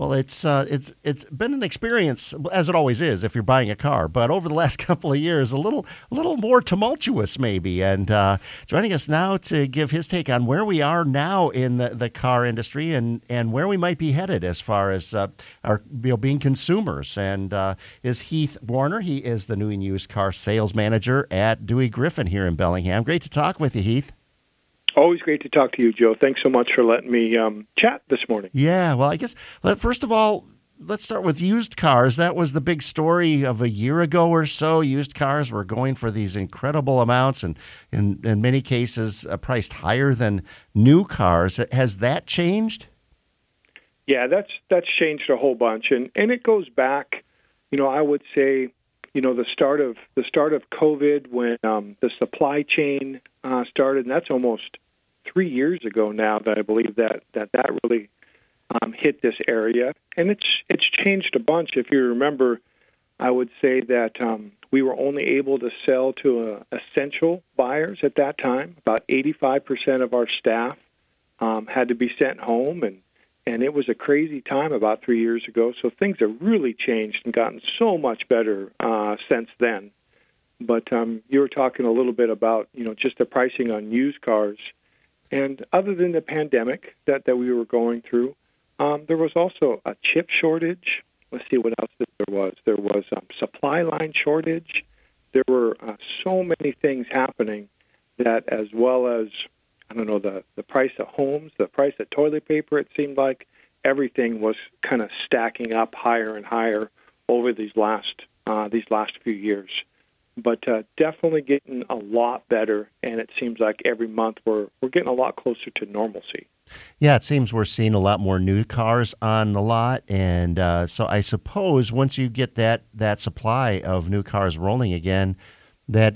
Well, it's been an experience, as it always is, if you're buying a car. But over the last couple of years, a little more tumultuous, maybe. And joining us now to give his take on where we are now in the car industry and where we might be headed as far as being consumers. And is Heath Warner. He is the new and used car sales manager at Dewey Griffin here in Bellingham. Great to talk with you, Heath. Always great to talk to you, Joe. Thanks so much for letting me chat this morning. Yeah, well, I guess, first of all, let's start with used cars. That was the big story of a year ago or so. Used cars were going for these incredible amounts and in many cases priced higher than new cars. Has that changed? Yeah, that's changed a whole bunch. And it goes back, I would say, the start of COVID when the supply chain started, and that's almost 3 years ago now that I believe that really hit this area. And it's changed a bunch. If you remember, I would say that we were only able to sell to essential buyers at that time. About 85% of our staff had to be sent home, and it was a crazy time about 3 years ago. So things have really changed and gotten so much better since then. But you were talking a little bit about, just the pricing on used cars. And other than the pandemic that we were going through, there was also a chip shortage. Let's see what else there was. There was a supply line shortage. There were so many things happening that, as well as, the price of homes, the price of toilet paper, it seemed like everything was kind of stacking up higher and higher over these last few years. But definitely getting a lot better, and it seems like every month we're getting a lot closer to normalcy. Yeah, it seems we're seeing a lot more new cars on the lot, and so I suppose once you get that supply of new cars rolling again, that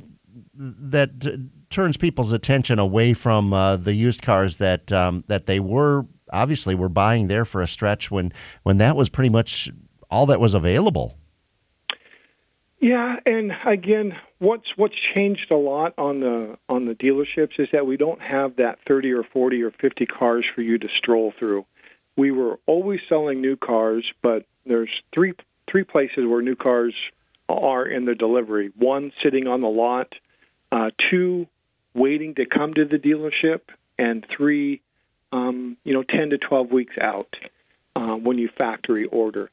turns people's attention away from the used cars that they were buying there for a stretch when that was pretty much all that was available. Yeah, and again, what's changed a lot on the dealerships is that we don't have that 30 or 40 or 50 cars for you to stroll through. We were always selling new cars, but there's three places where new cars are in the delivery. One, sitting on the lot. Two, waiting to come to the dealership, and three, 10 to 12 weeks out when you factory order.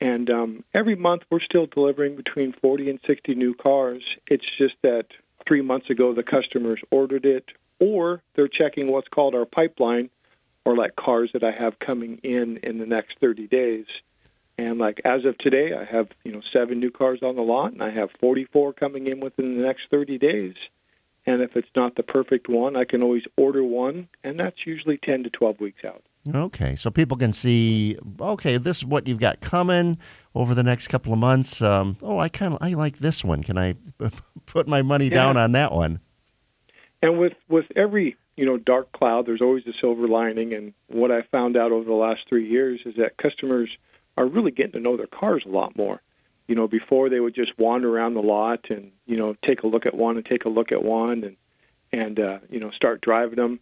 And every month we're still delivering between 40 and 60 new cars. It's just that 3 months ago the customers ordered it, or they're checking what's called our pipeline, or like cars that I have coming in the next 30 days. And like as of today, I have 7 new cars on the lot, and I have 44 coming in within the next 30 days. And if it's not the perfect one, I can always order one, and that's usually 10 to 12 weeks out. Okay, so people can see, okay, this is what you've got coming over the next couple of months. I like this one. Can I put my money down on that one? And with every dark cloud, there's always a silver lining. And what I found out over the last 3 years is that customers are really getting to know their cars a lot more. Before they would just wander around the lot and take a look at one and and start driving them.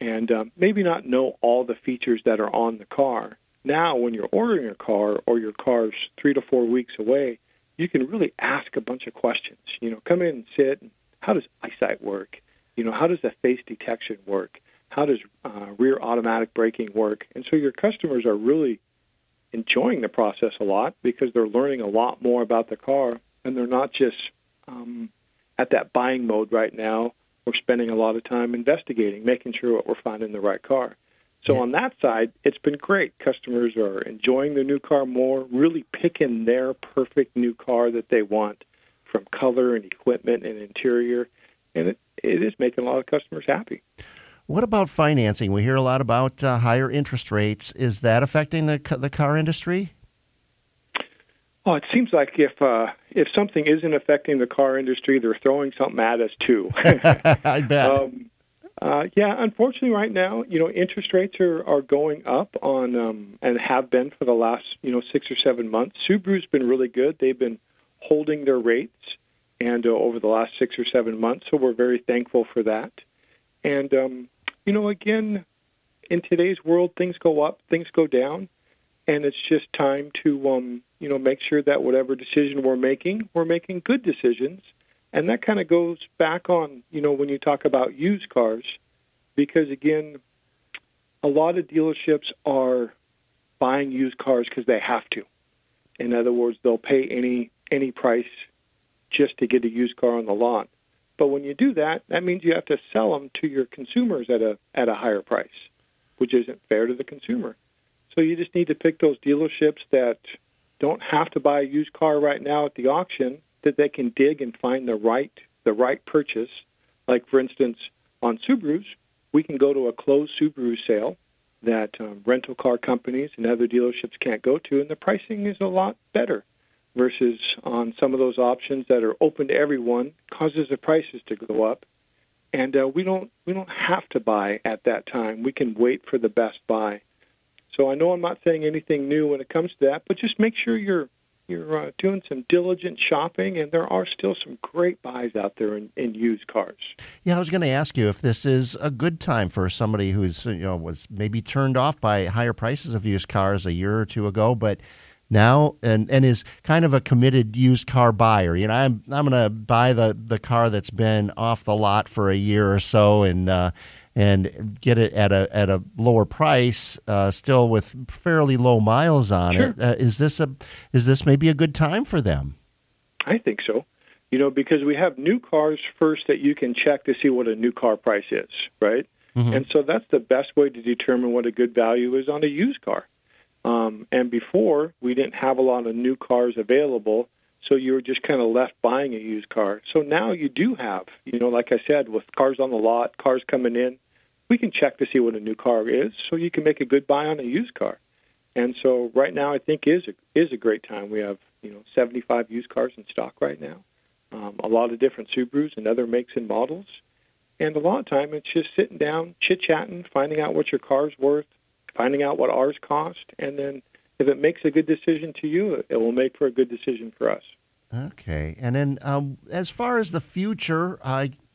And maybe not know all the features that are on the car. Now, when you're ordering a car or your car's 3 to 4 weeks away, you can really ask a bunch of questions. Come in and sit. How does eyesight work? How does the face detection work? How does rear automatic braking work? And so your customers are really enjoying the process a lot because they're learning a lot more about the car, and they're not just at that buying mode right now. We're spending a lot of time investigating, making sure we're finding the right car. So on that side, it's been great. Customers are enjoying their new car more, really picking their perfect new car that they want from color and equipment and interior, and it is making a lot of customers happy. What about financing? We hear a lot about higher interest rates. Is that affecting the car industry? Oh, it seems like if something isn't affecting the car industry, they're throwing something at us too. I bet. Unfortunately, right now, interest rates are going up on and have been for the last 6 or 7 months. Subaru's been really good; they've been holding their rates and over the last 6 or 7 months. So we're very thankful for that. And again, in today's world, things go up, things go down. And it's just time to, make sure that whatever decision we're making good decisions. And that kind of goes back on, when you talk about used cars, because, again, a lot of dealerships are buying used cars because they have to. In other words, they'll pay any price just to get a used car on the lot. But when you do that, that means you have to sell them to your consumers at a higher price, which isn't fair to the consumer. So you just need to pick those dealerships that don't have to buy a used car right now at the auction, that they can dig and find the right purchase. Like, for instance, on Subarus, we can go to a closed Subaru sale that rental car companies and other dealerships can't go to, and the pricing is a lot better versus on some of those options that are open to everyone, causes the prices to go up. And we don't have to buy at that time. We can wait for the best buy. So I know I'm not saying anything new when it comes to that, but just make sure you're doing some diligent shopping, and there are still some great buys out there in used cars. Yeah, I was going to ask you if this is a good time for somebody who's was maybe turned off by higher prices of used cars a year or two ago, but now and is kind of a committed used car buyer. I'm going to buy the car that's been off the lot for a year or so, and get it at a lower price, still with fairly low miles on it. Is this maybe a good time for them? I think so. Because we have new cars first that you can check to see what a new car price is, right? Mm-hmm. And so that's the best way to determine what a good value is on a used car. And before, we didn't have a lot of new cars available, so you were just kind of left buying a used car. So now you do have, like I said, with cars on the lot, cars coming in, we can check to see what a new car is, so you can make a good buy on a used car. And so right now I think is a great time. We have 75 used cars in stock right now, a lot of different Subarus and other makes and models. And a lot of time it's just sitting down, chit-chatting, finding out what your car's worth, finding out what ours cost, and then if it makes a good decision to you, it will make for a good decision for us. Okay. And then as far as the future,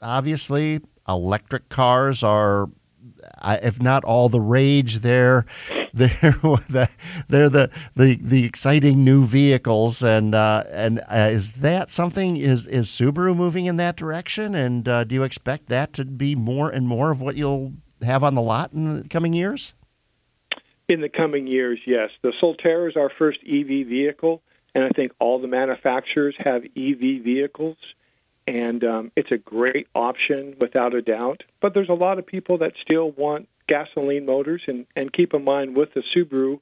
obviously electric cars are, if not all the rage, they're the exciting new vehicles. And is that something, is Subaru moving in that direction? And do you expect that to be more and more of what you'll have on the lot in the coming years? In the coming years, yes. The Solterra is our first EV vehicle, and I think all the manufacturers have EV vehicles, and it's a great option without a doubt. But there's a lot of people that still want gasoline motors, and keep in mind with the Subaru,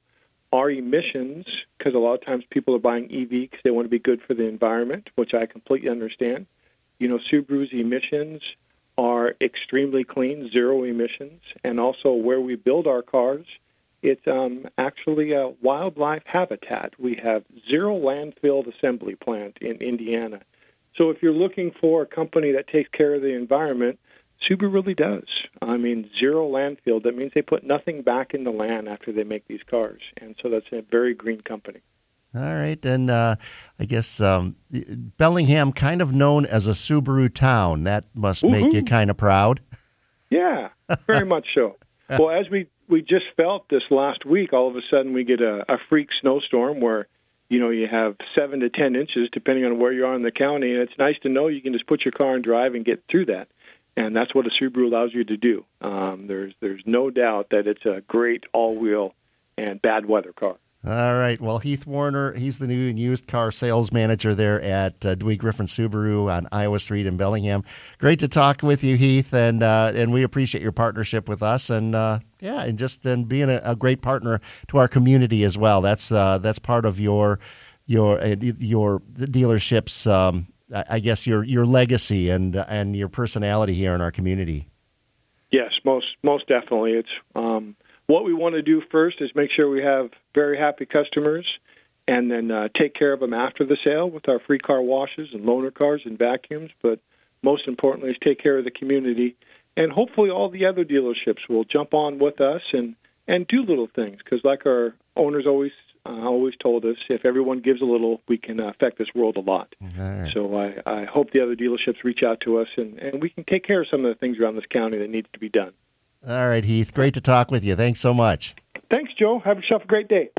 our emissions, because a lot of times people are buying EV because they want to be good for the environment, which I completely understand. Subaru's emissions are extremely clean, zero emissions, and also where we build our cars, it's actually a wildlife habitat. We have zero landfill assembly plant in Indiana. So if you're looking for a company that takes care of the environment, Subaru really does. I mean, zero landfill. That means they put nothing back in the land after they make these cars. And so that's a very green company. All right. And I guess Bellingham, kind of known as a Subaru town. That must make you kind of proud. Yeah, very much so. Well, as we just felt this last week, all of a sudden we get a freak snowstorm where, you have 7 to 10 inches, depending on where you are in the county, and it's nice to know you can just put your car in drive and get through that. And that's what a Subaru allows you to do. There's no doubt that it's a great all-wheel and bad weather car. All right. Well, Heath Warner, he's the new and used car sales manager there at Dewey Griffin Subaru on Iowa Street in Bellingham. Great to talk with you, Heath, and we appreciate your partnership with us, and being a great partner to our community as well. That's part of your dealership's, I guess, your legacy and your personality here in our community. Yes, most definitely. It's what we want to do first is make sure we have very happy customers, and then take care of them after the sale with our free car washes and loaner cars and vacuums. But most importantly is take care of the community. And hopefully all the other dealerships will jump on with us and do little things, because like our owners always told us, if everyone gives a little, we can affect this world a lot. Right. So I hope the other dealerships reach out to us, and we can take care of some of the things around this county that needs to be done. All right, Heath, great to talk with you. Thanks so much. Thanks, Joe. Have yourself a great day.